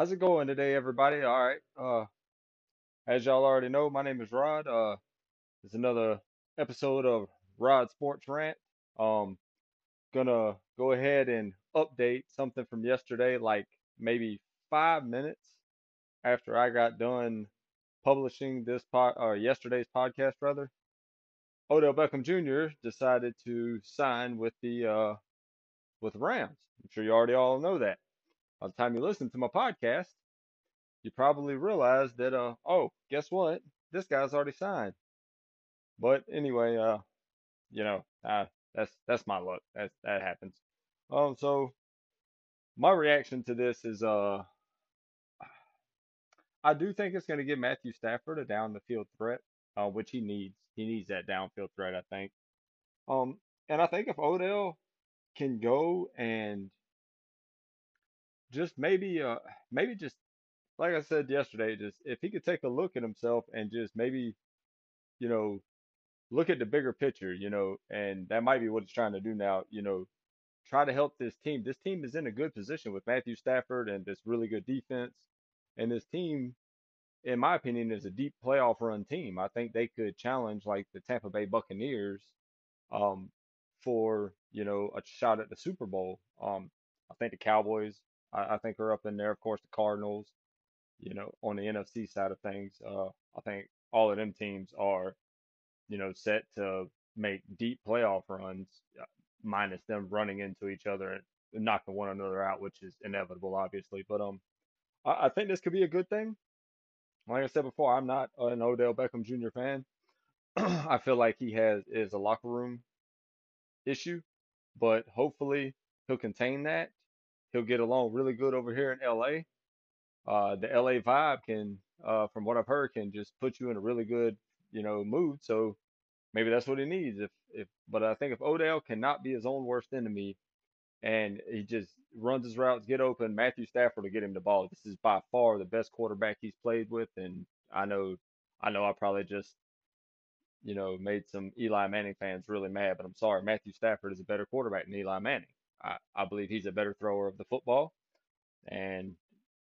How's it going today, everybody? All right. As y'all already know, my name is Rod. It's another episode of Rod Sports Rant. Gonna go ahead and update something from yesterday, like maybe 5 minutes after I got done publishing this yesterday's podcast, rather. Odell Beckham Jr. decided to sign with the Rams. I'm sure you already all know that. By the time you listen to my podcast, you probably realize that, oh, guess what? This guy's already signed. But anyway, that's my luck. That happens. So my reaction to this is, I do think it's going to give Matthew Stafford a down the field threat, which he needs. He needs that downfield threat, I think. And I think if Odell can go and just maybe just like I said yesterday, just if he could take a look at himself and just maybe, look at the bigger picture, and that might be what he's trying to do now, try to help this team. This team is in a good position with Matthew Stafford and this really good defense. And this team, in my opinion, is a deep playoff run team. I think they could challenge like the Tampa Bay Buccaneers for, a shot at the Super Bowl. I think the Cowboys, I think are up in there. Of course, the Cardinals, on the NFC side of things, I think all of them teams are, set to make deep playoff runs, minus them running into each other and knocking one another out, which is inevitable, obviously. But I think this could be a good thing. Like I said before, I'm not an Odell Beckham Jr. fan. I feel like he is a locker room issue, but hopefully he'll contain that. He'll get along really good over here in L.A. The L.A. vibe can, from what I've heard, can just put you in a really good, mood. So maybe that's what he needs. But I think if Odell cannot be his own worst enemy and he just runs his routes, get open, Matthew Stafford will get him the ball. This is by far the best quarterback he's played with. And I know I probably just, made some Eli Manning fans really mad, but I'm sorry. Matthew Stafford is a better quarterback than Eli Manning. I believe he's a better thrower of the football. And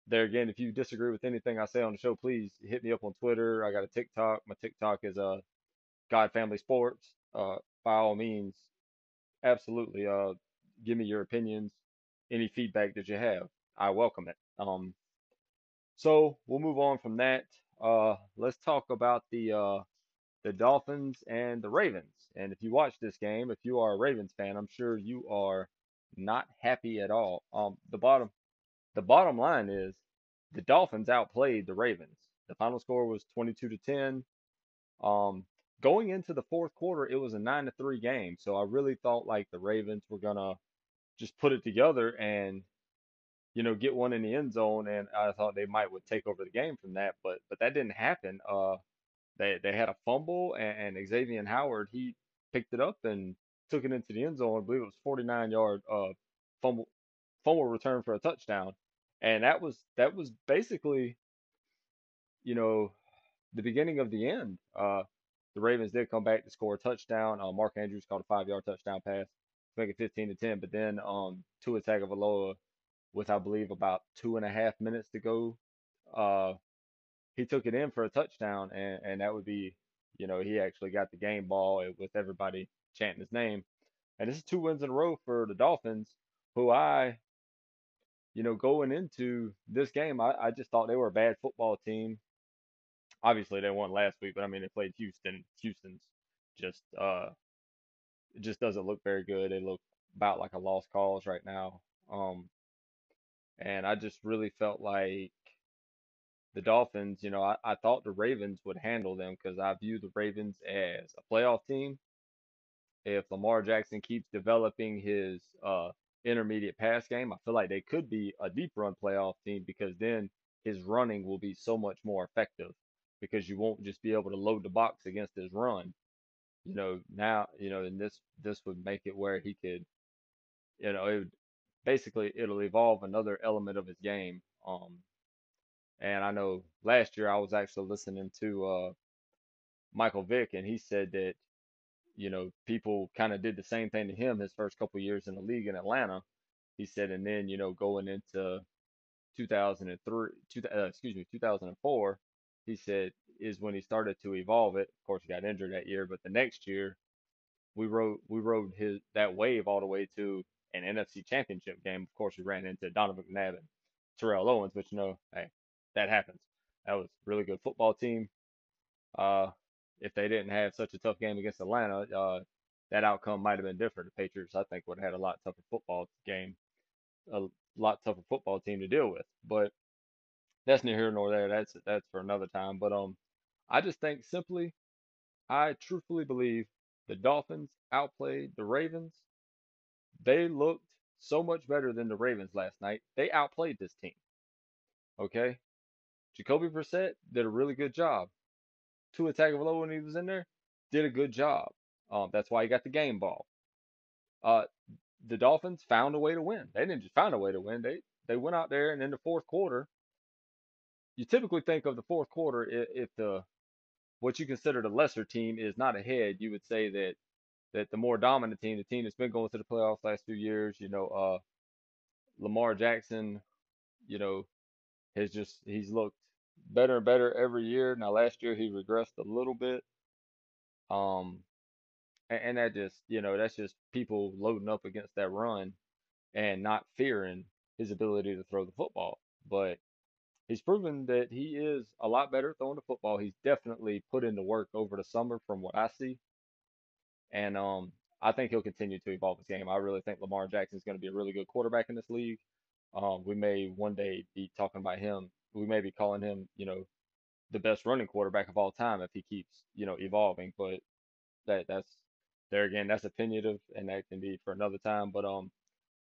there again, if you disagree with anything I say on the show, please hit me up on Twitter. I got a TikTok. My TikTok is God Family Sports. By all means, absolutely. Give me your opinions, any feedback that you have. I welcome it. So we'll move on from that. Let's talk about the Dolphins and the Ravens. And if you watch this game, if you are a Ravens fan, I'm sure you are not happy at all. The bottom line is the Dolphins outplayed the Ravens. The final score was 22-10. Going into the fourth quarter, it was a 9-3 game. So I really thought like the Ravens were gonna just put it together and get one in the end zone, and I thought they might would take over the game from that, but that didn't happen. They had a fumble, and Xavien Howard, he picked it up and took it into the end zone. I believe it was 49-yard fumble return for a touchdown, and that was basically, the beginning of the end. The Ravens did come back to score a touchdown. Mark Andrews caught a 5-yard touchdown pass to make it 15-10. But then Tua Tagovailoa, with I believe about 2.5 minutes to go, he took it in for a touchdown, and that would be, he actually got the game ball with everybody chanting his name. And this is 2 wins in a row for the Dolphins, who I, going into this game, I just thought they were a bad football team. Obviously, they won last week, but I mean, they played Houston. Houston's just doesn't look very good. They look about like a lost cause right now. And I just really felt like the Dolphins, I thought the Ravens would handle them because I view the Ravens as a playoff team. If Lamar Jackson keeps developing his intermediate pass game, I feel like they could be a deep run playoff team because then his running will be so much more effective because you won't just be able to load the box against his run. Now, and this would make it where he could, it'll evolve another element of his game. And I know last year I was actually listening to Michael Vick, and he said that, people kind of did the same thing to him his first couple years in the league in Atlanta. He said, and then, going into 2004, he said, is when he started to evolve it. Of course, he got injured that year, but the next year we rode that wave all the way to an NFC championship game. Of course, we ran into Donovan McNabb and Terrell Owens, which, you know, hey, that happens. That was a really good football team. If they didn't have such a tough game against Atlanta, that outcome might have been different. The Patriots, I think, would have had a lot tougher football team to deal with. But that's neither here nor there. That's for another time. But I just think simply, I truthfully believe the Dolphins outplayed the Ravens. They looked so much better than the Ravens last night. They outplayed this team. Okay, Jacoby Brissett did a really good job. Tua Tagovailoa, when he was in there, did a good job. That's why he got the game ball. The Dolphins found a way to win. They didn't just find a way to win. They went out there, and in the fourth quarter, you typically think of the fourth quarter, if the what you consider the lesser team is not ahead, you would say that the more dominant team, the team that's been going to the playoffs the last few years, Lamar Jackson, he's looked better and better every year. Now last year he regressed a little bit. And that just, that's just people loading up against that run and not fearing his ability to throw the football. But he's proven that he is a lot better at throwing the football. He's definitely put in the work over the summer from what I see. And I think he'll continue to evolve his game. I really think Lamar Jackson is going to be a really good quarterback in this league. We may one day be talking about him. We may be calling him, the best running quarterback of all time if he keeps, evolving. But that's there again, that's opinionative, and that can be for another time. But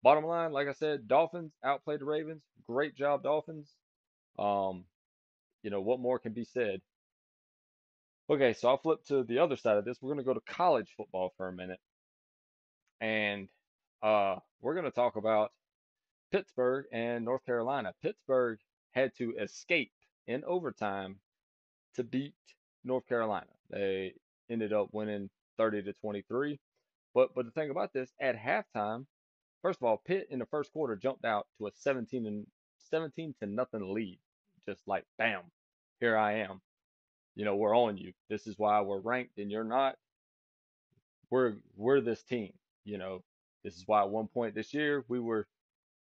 bottom line, like I said, Dolphins outplayed the Ravens. Great job, Dolphins. What more can be said? Okay, so I'll flip to the other side of this. We're going to go to college football for a minute. And we're going to talk about Pittsburgh and North Carolina. Pittsburgh had to escape in overtime to beat North Carolina. They ended up winning 30-23. But the thing about this, at halftime, first of all, Pitt in the first quarter jumped out to a 17-0 lead. Just like, bam, here I am. We're on you. This is why we're ranked and you're not. We're this team. This is why at one point this year we were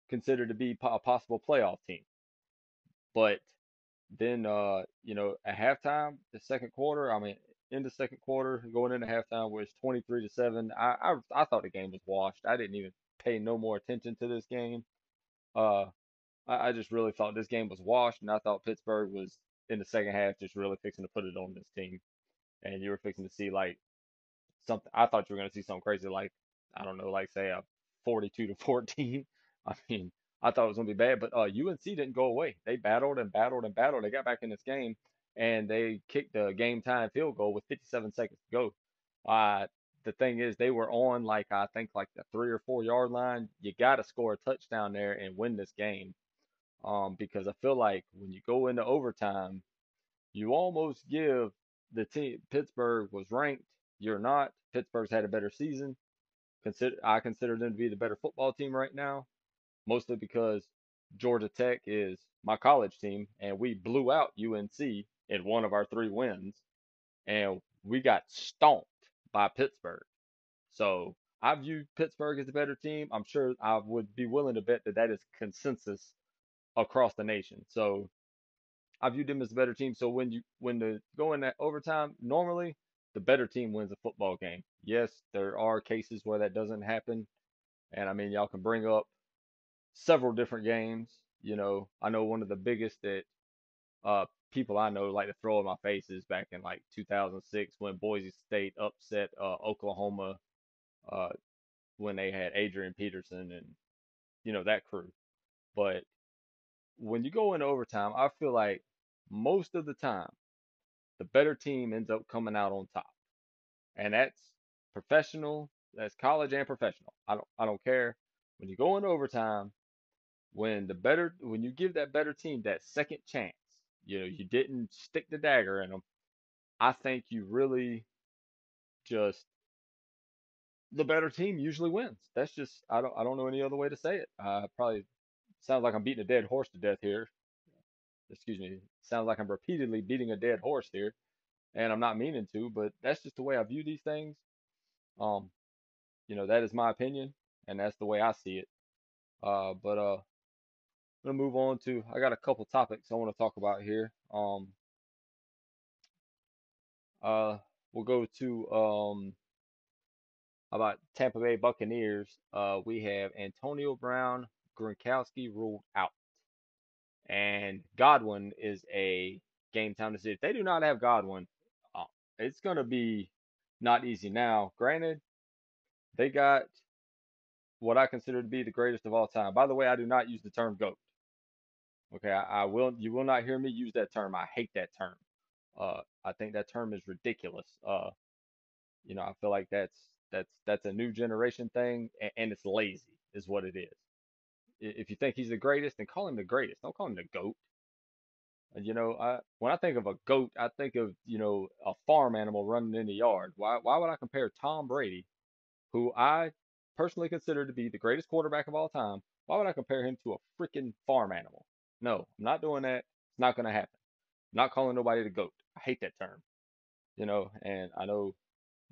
considered to be a possible playoff team. But then, at halftime, in the second quarter, going into halftime was 23-7. I thought the game was washed. I didn't even pay no more attention to this game. I just really thought this game was washed, and I thought Pittsburgh was in the second half just really fixing to put it on this team. And you were fixing to see like something. I thought you were going to see something crazy, like, I don't know, like say a 42-14. I thought it was going to be bad, but UNC didn't go away. They battled and battled and battled. They got back in this game, and they kicked the game-time field goal with 57 seconds to go. The thing is, they were on, like the 3 or 4 yard line. You got to score a touchdown there and win this game, because I feel like when you go into overtime, you almost give the team. Pittsburgh was ranked. You're not. Pittsburgh's had a better season. I consider them to be the better football team right now, mostly because Georgia Tech is my college team, and we blew out UNC in one of our 3 wins, and we got stomped by Pittsburgh. So I view Pittsburgh as the better team. I'm sure I would be willing to bet that is consensus across the nation. So I view them as the better team. So when they go in that overtime, normally the better team wins a football game. Yes, there are cases where that doesn't happen, and y'all can bring up several different games. I know one of the biggest that people I know like to throw in my face is back in like 2006 when Boise State upset Oklahoma when they had Adrian Peterson and that crew. But when you go into overtime, I feel like most of the time the better team ends up coming out on top, and that's professional, that's college and professional. I don't care. When you go into overtime, when you give that better team that second chance, you didn't stick the dagger in them, I think you really just, the better team usually wins. That's just, I don't know any other way to say it. Probably Sounds like I'm beating a dead horse to death here. Excuse me. Sounds like I'm repeatedly beating a dead horse here, and I'm not meaning to, but that's just the way I view these things. You know, that is my opinion, and that's the way I see it. But I'm going to move on to, I got a couple topics I want to talk about here. We'll go to, about Tampa Bay Buccaneers. We have Antonio Brown, Gronkowski ruled out. And Godwin is a game time decision. If they do not have Godwin, it's going to be not easy now. Granted, they got what I consider to be the greatest of all time. By the way, I do not use the term GOAT. Okay, I will. You will not hear me use that term. I hate that term. I think that term is ridiculous. You know, I feel like that's a new generation thing, and it's lazy, is what it is. If you think he's the greatest, then call him the greatest. Don't call him the GOAT. And, you know, when I think of a goat, I think of, you know, a farm animal running in the yard. Why would I compare Tom Brady, who I personally consider to be the greatest quarterback of all time, why would I compare him to a freaking farm animal? No, I'm not doing that. It's not going to happen. I'm not calling nobody the GOAT. I hate that term. You know, and I know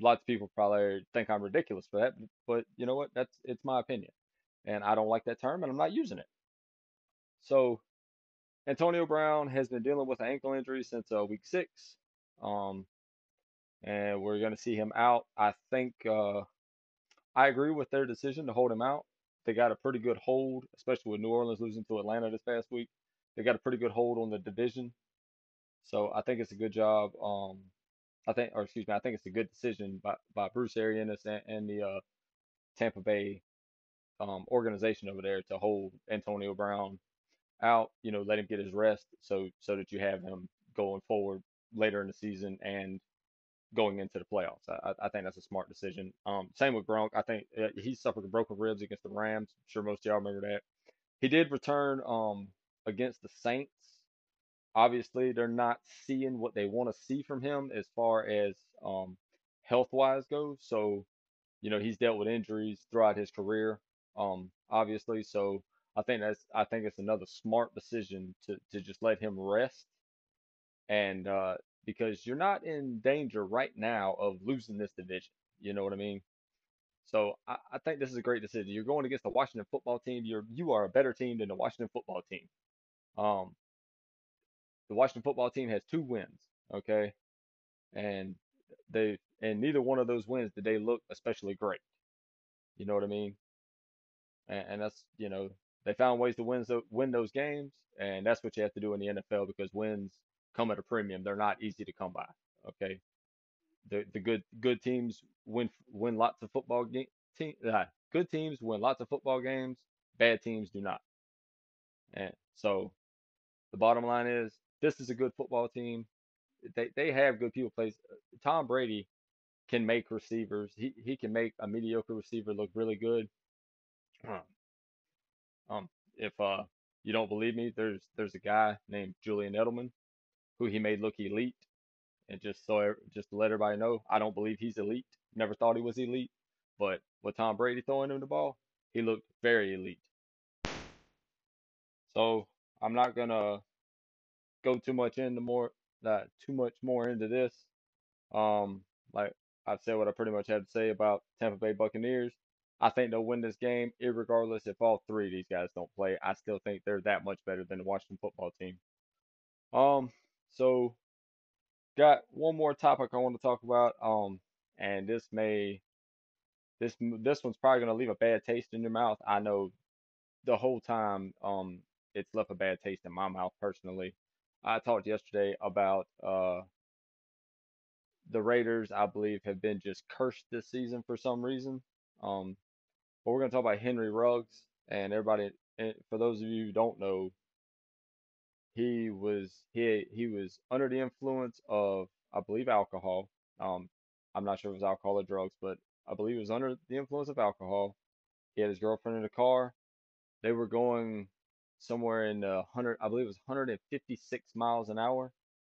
lots of people probably think I'm ridiculous for that, but you know what? It's my opinion. And I don't like that term, and I'm not using it. So, Antonio Brown has been dealing with an ankle injury since week 6. And we're going to see him out. I think I agree with their decision to hold him out. They got a pretty good hold, especially with New Orleans losing to Atlanta this past week. They got a pretty good hold on the division. So, I think it's a good job. I think it's a good decision by Bruce Arians and the Tampa Bay organization over there to hold Antonio Brown out, you know, let him get his rest so that you have him going forward later in the season and going into the playoffs. I think that's a smart decision. Same with Gronk. I think he suffered broken ribs against the Rams. I'm sure most of y'all remember that. He did return against the Saints. Obviously, they're not seeing what they want to see from him as far as health-wise goes. So, you know, he's dealt with injuries throughout his career, obviously. So, I think it's another smart decision to just let him rest, and because you're not in danger right now of losing this division. You know what I mean? So I think this is a great decision. You're going against the Washington football team. You are a better team than the Washington football team. The Washington football team has 2 wins, okay, and neither one of those wins did they look especially great. You know what I mean? And that's, you know. They found ways to win those games, and that's what you have to do in the NFL because wins come at a premium. They're not easy to come by. Okay, the good teams win lots of football games. Good teams win lots of football games. Bad teams do not. And so, the bottom line is this is a good football team. They have good people plays. Tom Brady can make receivers. He can make a mediocre receiver look really good. If you don't believe me, there's a guy named Julian Edelman who he made look elite, and just to let everybody know, I don't believe he's elite. Never thought he was elite, but with Tom Brady throwing him the ball, he looked very elite. So I'm not gonna go too much more into this. Like I've said, what I pretty much had to say about Tampa Bay Buccaneers. I think they'll win this game, irregardless if all 3 of these guys don't play. I still think they're that much better than the Washington football team. So got one more topic I want to talk about. And this one's probably gonna leave a bad taste in your mouth. I know the whole time, it's left a bad taste in my mouth personally. I talked yesterday about the Raiders. I believe have been just cursed this season for some reason. But we're going to talk about Henry Ruggs, and everybody, for those of you who don't know, he was under the influence of, I believe, alcohol. I'm not sure if it was alcohol or drugs, but I believe it was under the influence of alcohol. He had his girlfriend in the car. They were going somewhere in 156 miles an hour,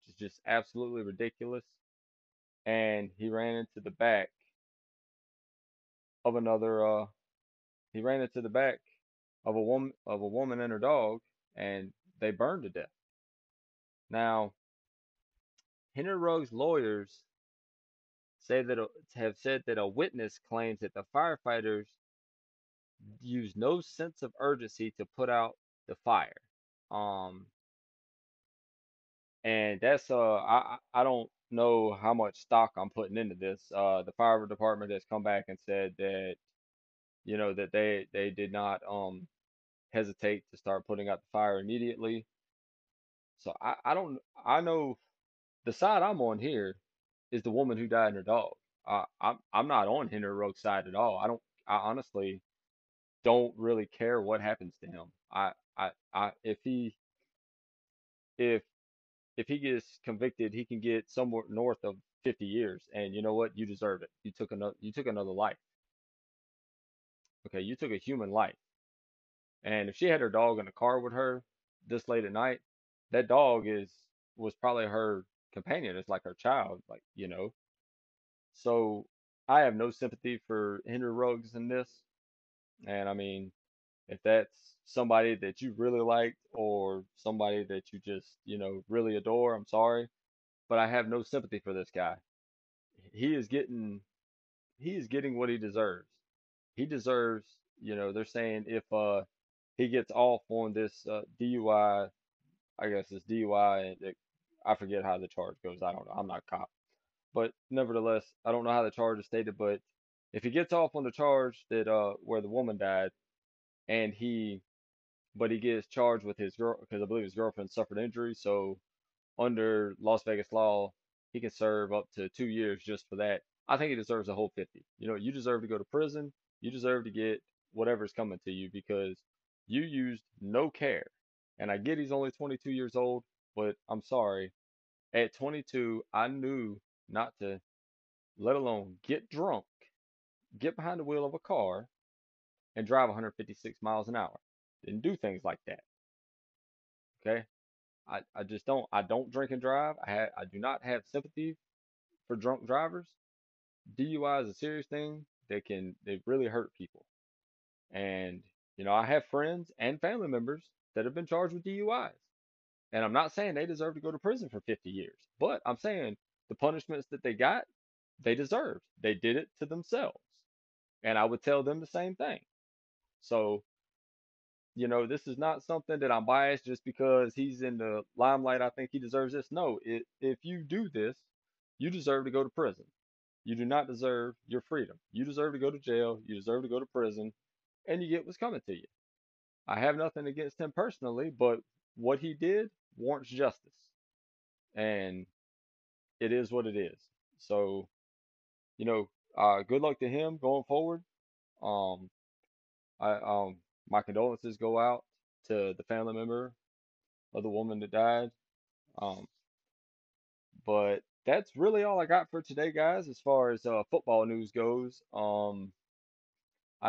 which is just absolutely ridiculous. And he ran into the back of another, he ran into the back of a woman and her dog, and they burned to death. Now, Henry Ruggs' lawyers have said that a witness claims that the firefighters used no sense of urgency to put out the fire. And that's I don't know how much stock I'm putting into this. The fire department has come back and said that, you know, that they did not hesitate to start putting out the fire immediately. So I know the side I'm on here is the woman who died and her dog. I'm not on Henry Ruggs' side at all. I honestly don't really care what happens to him. If he gets convicted, he can get somewhere north of 50 years. And you know what? You deserve it. You took another life. Okay, you took a human life. And if she had her dog in the car with her this late at night, that dog was probably her companion. It's like her child, like, you know. So I have no sympathy for Henry Ruggs in this. And I mean, if that's somebody that you really liked or somebody that you just, you know, really adore, I'm sorry, but I have no sympathy for this guy. He is getting what he deserves. He deserves, you know, they're saying if he gets off on this DUI, I guess this DUI, I forget how the charge goes. I don't know. I'm not a cop. But nevertheless, I don't know how the charge is stated, but if he gets off on the charge that where the woman died, and he gets charged with his girl, because I believe his girlfriend suffered injury. So under Las Vegas law, he can serve up to 2 years just for that. I think he deserves a whole 50. You know, you deserve to go to prison. You deserve to get whatever's coming to you because you used no care. And I get he's only 22 years old, but I'm sorry. At 22, I knew not to, let alone get drunk, get behind the wheel of a car, and drive 156 miles an hour. Didn't do things like that. Okay? I just don't. I don't drink and drive. I do not have sympathy for drunk drivers. DUI is a serious thing. They really hurt people. And, you know, I have friends and family members that have been charged with DUIs. And I'm not saying they deserve to go to prison for 50 years. But I'm saying the punishments that they got, they deserved. They did it to themselves. And I would tell them the same thing. So, you know, this is not something that I'm biased just because he's in the limelight. I think he deserves this. No, if you do this, you deserve to go to prison. You do not deserve your freedom. You deserve to go to jail. You deserve to go to prison. And you get what's coming to you. I have nothing against him personally, but what he did warrants justice. And it is what it is. So, you know, good luck to him going forward. My condolences go out to the family member of the woman that died. But that's really all I got for today, guys, as far as football news goes. I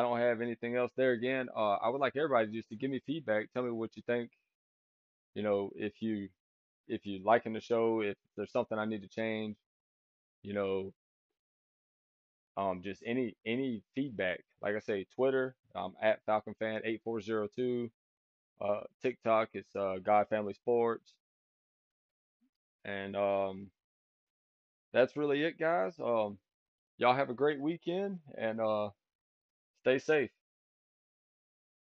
don't have anything else there. Again, I would like everybody just to give me feedback. Tell me what you think. You know, if you liking the show, if there's something I need to change, you know. Just any feedback. Like I say, Twitter, at FalconFan8402. TikTok is God Family Sports. And that's really it, guys. Y'all have a great weekend and stay safe.